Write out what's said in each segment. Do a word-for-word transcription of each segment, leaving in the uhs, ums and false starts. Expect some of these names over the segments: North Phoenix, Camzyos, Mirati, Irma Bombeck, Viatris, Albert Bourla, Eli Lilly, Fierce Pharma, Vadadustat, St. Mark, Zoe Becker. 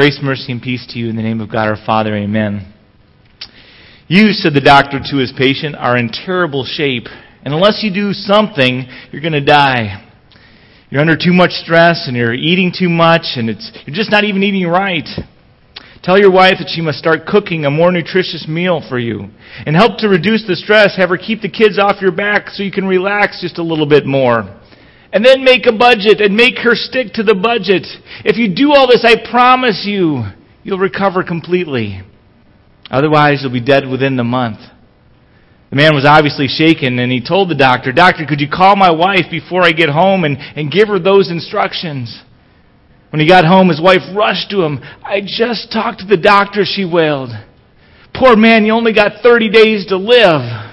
Grace, mercy, and peace to you in the name of God our Father. Amen. You, said the doctor to his patient, are in terrible shape, and unless you do something, you're going to die. You're under too much stress, and you're eating too much, and it's you're just not even eating right. Tell your wife that she must start cooking a more nutritious meal for you, and help to reduce the stress. Have her keep the kids off your back so you can relax just a little bit more. And then make a budget and make her stick to the budget. If you do all this, I promise you, you'll recover completely. Otherwise, you'll be dead within the month. The man was obviously shaken, and he told the doctor, Doctor, could you call my wife before I get home and, and give her those instructions? When he got home, his wife rushed to him. I just talked to the doctor, she wailed. Poor man, you only got thirty days to live.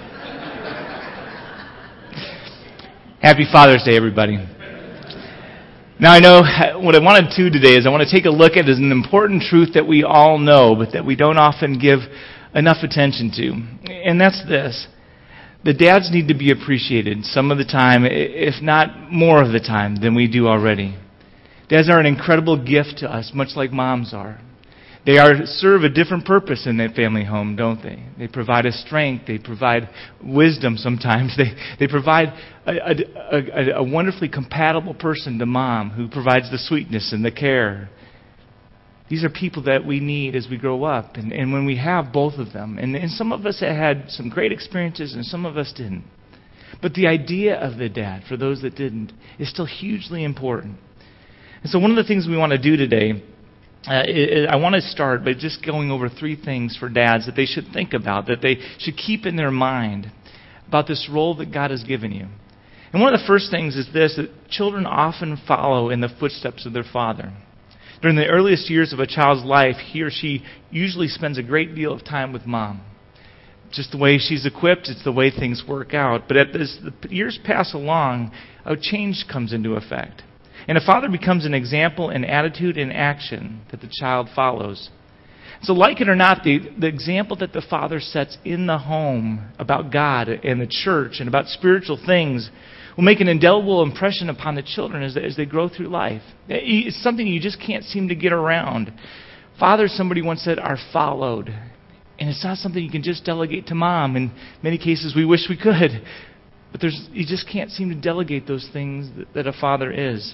Happy Father's Day, everybody. Now, I know what I wanted to do today is I want to take a look at is an important truth that we all know, but that we don't often give enough attention to. And that's this. The dads need to be appreciated some of the time, if not more of the time, than we do already. Dads are an incredible gift to us, much like moms are. They are serve a different purpose in their family home, don't they? They provide a strength. They provide wisdom sometimes. They they provide a, a, a, a wonderfully compatible person to mom who provides the sweetness and the care. These are people that we need as we grow up. And, and when we have both of them, and, and some of us have had some great experiences and some of us didn't. But the idea of the dad, for those that didn't, is still hugely important. And so one of the things we want to do today Uh, it, it, I want to start by just going over three things for dads that they should think about, that they should keep in their mind about this role that God has given you. And one of the first things is this, that children often follow in the footsteps of their father. During the earliest years of a child's life, he or she usually spends a great deal of time with mom. Just the way she's equipped, it's the way things work out. But as the years pass along, a change comes into effect. And a father becomes an example in attitude and action that the child follows. So like it or not, the, the example that the father sets in the home about God and the church and about spiritual things will make an indelible impression upon the children as they, as they grow through life. It's something you just can't seem to get around. Fathers, somebody once said, are followed. And it's not something you can just delegate to mom. In many cases, we wish we could. But there's, you just can't seem to delegate those things that, that a father is.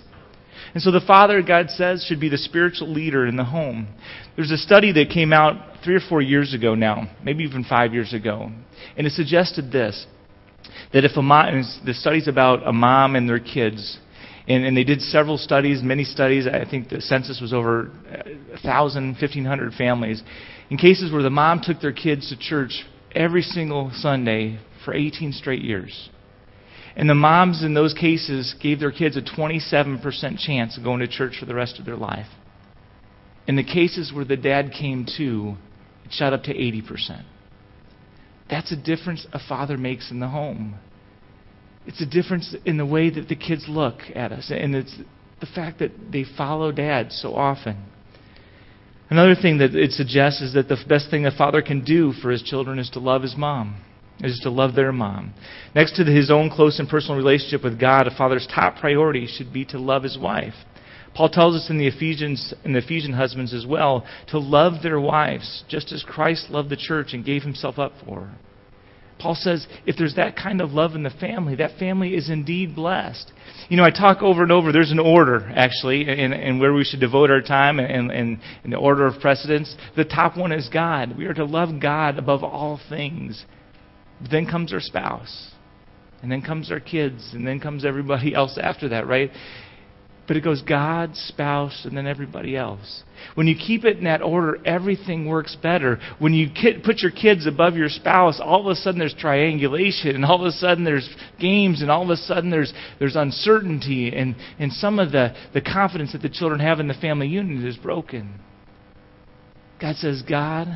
And so the father, God says, should be the spiritual leader in the home. There's a study that came out three or four years ago now, maybe even five years ago, and it suggested this, that if a mom, the study's about a mom and their kids, and, and they did several studies, many studies, I think the census was over one thousand, fifteen hundred families, in cases where the mom took their kids to church every single Sunday for eighteen straight years. And the moms in those cases gave their kids a twenty-seven percent chance of going to church for the rest of their life. In the cases where the dad came to, it shot up to eighty percent. That's a difference a father makes in the home. It's a difference in the way that the kids look at us. And it's the fact that they follow dad so often. Another thing that it suggests is that the best thing a father can do for his children is to love his mom. Is to love their mom. Next to his own close and personal relationship with God, a father's top priority should be to love his wife. Paul tells us in the Ephesians, in the Ephesian husbands as well, to love their wives, just as Christ loved the church and gave himself up for her. Paul says, if there's that kind of love in the family, that family is indeed blessed. You know, I talk over and over, there's an order, actually, in, in where we should devote our time and in the order of precedence. The top one is God. We are to love God above all things. But then comes our spouse, and then comes our kids, and then comes everybody else after that, right? But it goes God, spouse, and then everybody else. When you keep it in that order, everything works better. When you put your kids above your spouse, all of a sudden there's triangulation, and all of a sudden there's games, and all of a sudden there's there's uncertainty, and, and some of the, the confidence that the children have in the family unit is broken. God says, God,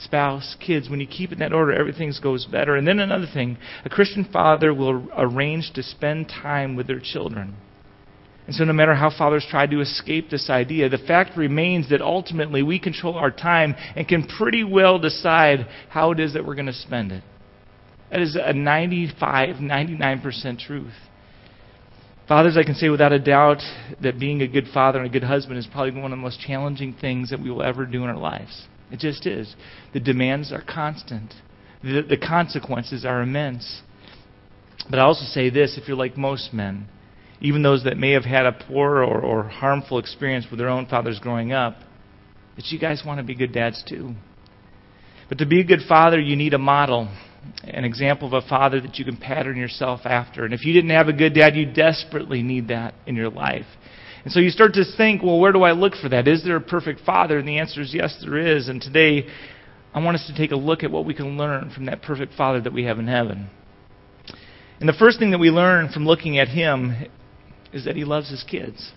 spouse, kids, when you keep it in that order, everything goes better. And then another thing, a Christian father will arrange to spend time with their children. And so no matter how fathers try to escape this idea, the fact remains that ultimately we control our time and can pretty well decide how it is that we're going to spend it. That is a ninety-five, ninety-nine percent truth. Fathers, I can say without a doubt that being a good father and a good husband is probably one of the most challenging things that we will ever do in our lives. It just is. The demands are constant. The, the consequences are immense. But I also say this, if you're like most men, even those that may have had a poor or, or harmful experience with their own fathers growing up, that you guys want to be good dads too. But to be a good father, you need a model, an example of a father that you can pattern yourself after. And if you didn't have a good dad, you desperately need that in your life. And so you start to think, well, where do I look for that? Is there a perfect father? And the answer is yes, there is. And today, I want us to take a look at what we can learn from that perfect father that we have in heaven. And the first thing that we learn from looking at him is that he loves his kids.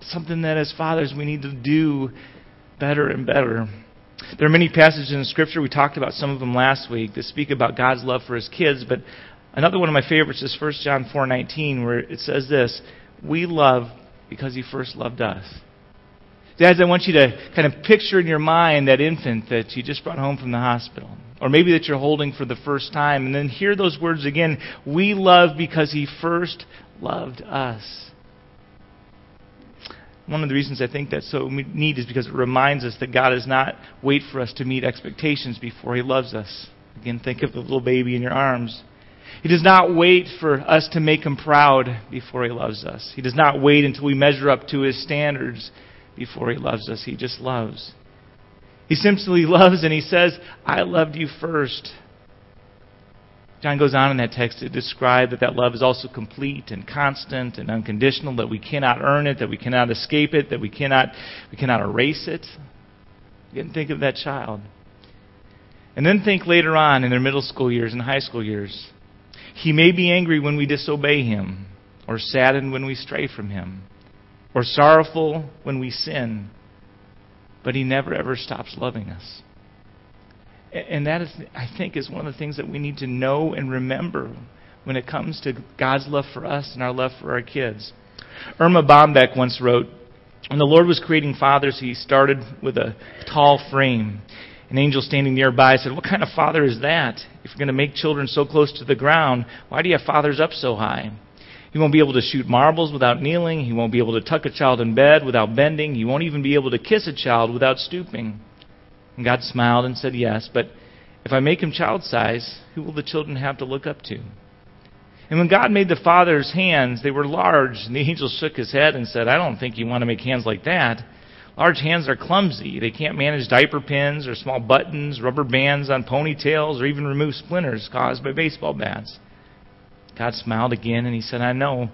Something that as fathers we need to do better and better. There are many passages in Scripture, we talked about some of them last week, that speak about God's love for his kids, but another one of my favorites is First John four nineteen, where it says this, we love because he first loved us. Dads, I want you to kind of picture in your mind that infant that you just brought home from the hospital, or maybe that you're holding for the first time, and then hear those words again, we love because he first loved us. One of the reasons I think that's so neat is because it reminds us that God does not wait for us to meet expectations before he loves us. Again, think of the little baby in your arms. He does not wait for us to make him proud before he loves us. He does not wait until we measure up to his standards before he loves us. He just loves. He simply loves and he says, I loved you first. John goes on in that text to describe that that love is also complete and constant and unconditional, that we cannot earn it, that we cannot escape it, that we cannot we cannot erase it. Again, think of that child. And then think later on in their middle school years and high school years. He may be angry when we disobey him, or saddened when we stray from him, or sorrowful when we sin, but he never ever stops loving us. And that, is, I think, is one of the things that we need to know and remember when it comes to God's love for us and our love for our kids. Irma Bombeck once wrote, when the Lord was creating fathers, he started with a tall frame. An angel standing nearby said, what kind of father is that? If you're going to make children so close to the ground, why do you have fathers up so high? He won't be able to shoot marbles without kneeling. He won't be able to tuck a child in bed without bending. He won't even be able to kiss a child without stooping. And God smiled and said, yes, but if I make him child-size, who will the children have to look up to? And when God made the father's hands, they were large, and the angel shook his head and said, I don't think you want to make hands like that. Large hands are clumsy. They can't manage diaper pins or small buttons, rubber bands on ponytails, or even remove splinters caused by baseball bats. God smiled again, and he said, I know,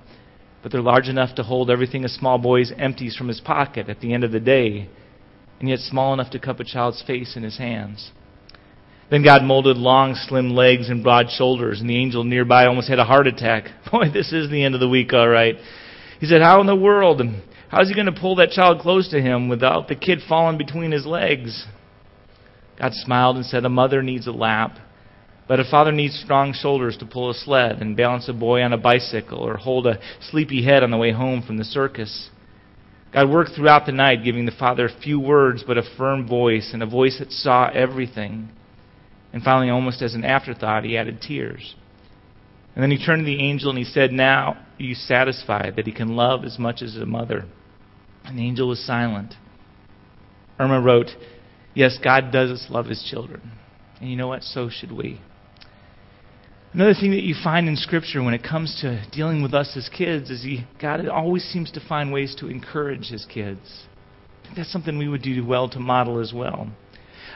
but they're large enough to hold everything a small boy empties from his pocket at the end of the day, and yet small enough to cup a child's face in his hands. Then God molded long, slim legs and broad shoulders, and the angel nearby almost had a heart attack. Boy, this is the end of the week, all right. He said, how in the world? How is he going to pull that child close to him without the kid falling between his legs? God smiled and said, a mother needs a lap, but a father needs strong shoulders to pull a sled and balance a boy on a bicycle or hold a sleepy head on the way home from the circus. God worked throughout the night, giving the father few words but a firm voice, and a voice that saw everything. And finally, almost as an afterthought, he added tears. And then he turned to the angel and he said, now are you satisfied that he can love as much as a mother? And the angel was silent. Irma wrote, yes, God does love his children. And you know what? So should we. Another thing that you find in Scripture when it comes to dealing with us as kids is he, God always seems to find ways to encourage his kids. I think that's something we would do well to model as well.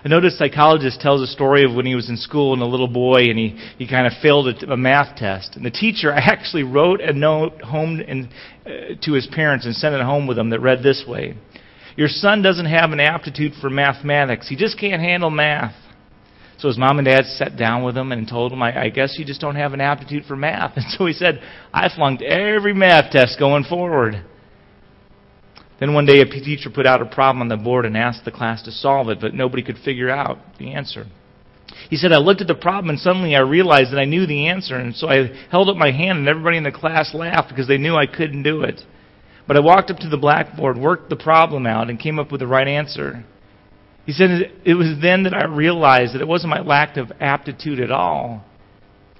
I noticed a psychologist tells a story of when he was in school and a little boy and he, he kind of failed a, a math test. And the teacher actually wrote a note home in, uh, to his parents and sent it home with him that read this way. Your son doesn't have an aptitude for mathematics. He just can't handle math. So his mom and dad sat down with him and told him, I, I guess you just don't have an aptitude for math. And so he said, I flunked every math test going forward. Then one day a teacher put out a problem on the board and asked the class to solve it, but nobody could figure out the answer. He said, I looked at the problem and suddenly I realized that I knew the answer. And so I held up my hand and everybody in the class laughed because they knew I couldn't do it. But I walked up to the blackboard, worked the problem out, and came up with the right answer. He said, it was then that I realized that it wasn't my lack of aptitude at all.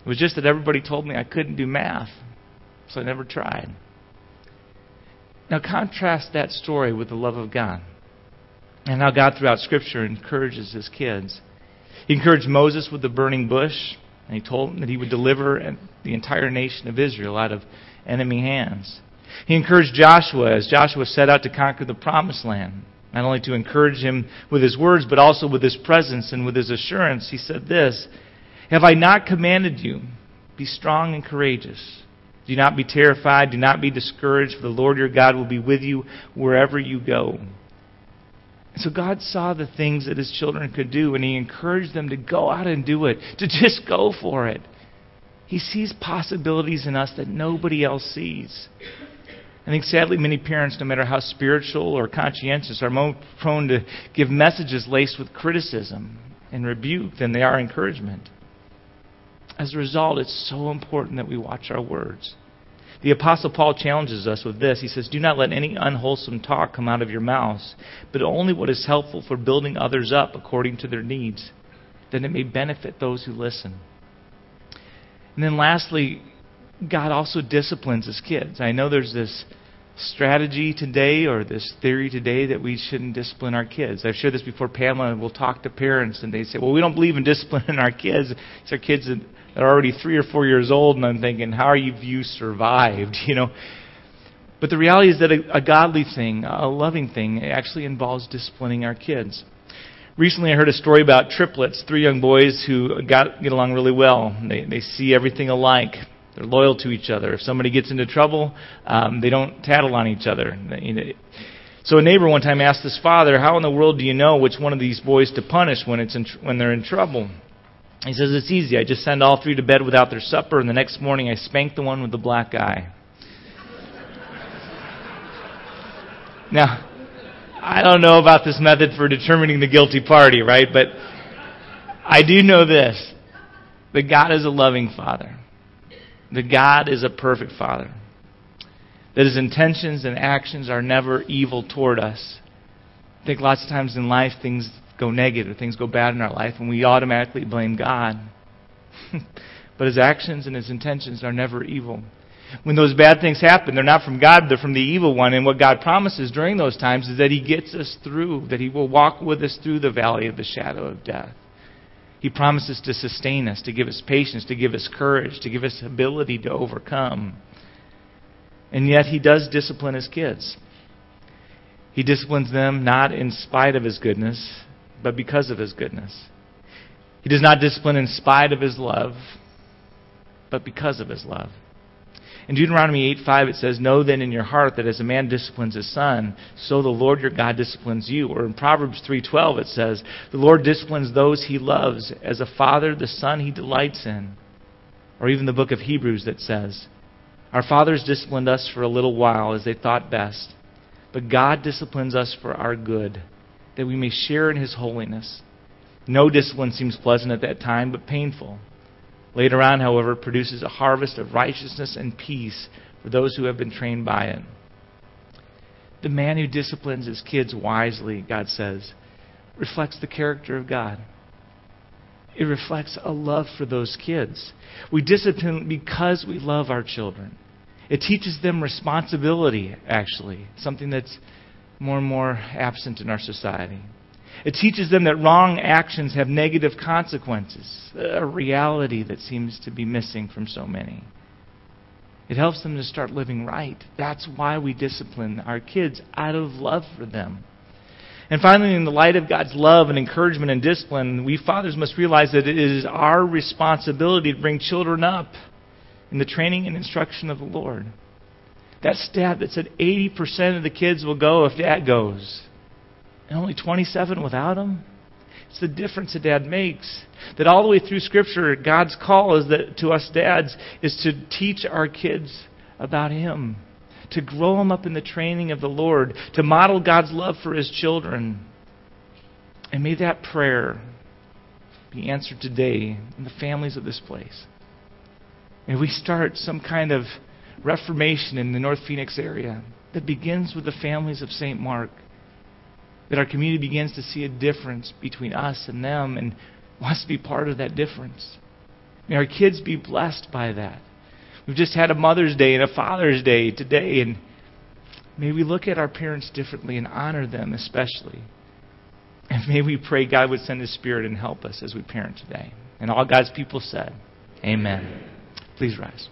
It was just that everybody told me I couldn't do math. So I never tried. Now contrast that story with the love of God and how God throughout Scripture encourages his kids. He encouraged Moses with the burning bush, and he told him that he would deliver the entire nation of Israel out of enemy hands. He encouraged Joshua as Joshua set out to conquer the promised land, not only to encourage him with his words, but also with his presence and with his assurance. He said this, "Have I not commanded you? Be strong and courageous. Do not be terrified. Do not be discouraged, for the Lord your God will be with you wherever you go." So God saw the things that his children could do, and he encouraged them to go out and do it, to just go for it. He sees possibilities in us that nobody else sees. I think sadly many parents, no matter how spiritual or conscientious, are more prone to give messages laced with criticism and rebuke than they are encouragement. As a result, it's so important that we watch our words. The Apostle Paul challenges us with this. He says, "Do not let any unwholesome talk come out of your mouths, but only what is helpful for building others up according to their needs, that it may benefit those who listen." And then lastly, God also disciplines his kids. I know there's this strategy today or this theory today that we shouldn't discipline our kids. I've shared this before. Pamela will talk to parents and they say, "Well, we don't believe in disciplining our kids. It's our kids that are already three or four years old," and I'm thinking, how are you, you survived? You know? But the reality is that a, a godly thing, a loving thing, actually involves disciplining our kids. Recently I heard a story about triplets, three young boys who got get along really well. They they see everything alike. They're loyal to each other. If somebody gets into trouble, um, they don't tattle on each other. So a neighbor one time asked his father, "How in the world do you know which one of these boys to punish when it's in tr- when they're in trouble?" He says, "It's easy. I just send all three to bed without their supper, and the next morning I spank the one with the black eye." Now, I don't know about this method for determining the guilty party, right? But I do know this, that God is a loving Father. That God is a perfect Father. That his intentions and actions are never evil toward us. I think lots of times in life things go negative, things go bad in our life, and we automatically blame God. But his actions and his intentions are never evil. When those bad things happen, they're not from God, they're from the evil one. And what God promises during those times is that he gets us through, that he will walk with us through the valley of the shadow of death. He promises to sustain us, to give us patience, to give us courage, to give us ability to overcome. And yet he does discipline his kids. He disciplines them not in spite of his goodness, but because of his goodness. He does not discipline in spite of his love, but because of his love. In Deuteronomy eight five it says, "Know then in your heart that as a man disciplines his son, so the Lord your God disciplines you." Or in Proverbs three twelve it says, "The Lord disciplines those he loves, as a father the son he delights in." Or even the book of Hebrews that says, "Our fathers disciplined us for a little while as they thought best, but God disciplines us for our good, that we may share in his holiness. No discipline seems pleasant at that time, but painful. Later on, however, produces a harvest of righteousness and peace for those who have been trained by it." The man who disciplines his kids wisely, God says, reflects the character of God. It reflects a love for those kids. We discipline because we love our children. It teaches them responsibility, actually, something that's more and more absent in our society. It teaches them that wrong actions have negative consequences, a reality that seems to be missing from so many. It helps them to start living right. That's why we discipline our kids, out of love for them. And finally, in the light of God's love and encouragement and discipline, we fathers must realize that it is our responsibility to bring children up in the training and instruction of the Lord. That stat that said eighty percent of the kids will go if dad goes, and only twenty-seven without him? It's the difference that dad makes. That all the way through Scripture, God's call is that to us dads is to teach our kids about him, to grow them up in the training of the Lord, to model God's love for his children. And may that prayer be answered today in the families of this place. May we start some kind of reformation in the North Phoenix area that begins with the families of Saint Mark. That our community begins to see a difference between us and them and wants to be part of that difference. May our kids be blessed by that. We've just had a Mother's Day and a Father's Day today, and may we look at our parents differently and honor them especially. And may we pray God would send His Spirit and help us as we parent today. And all God's people said, amen. Please rise.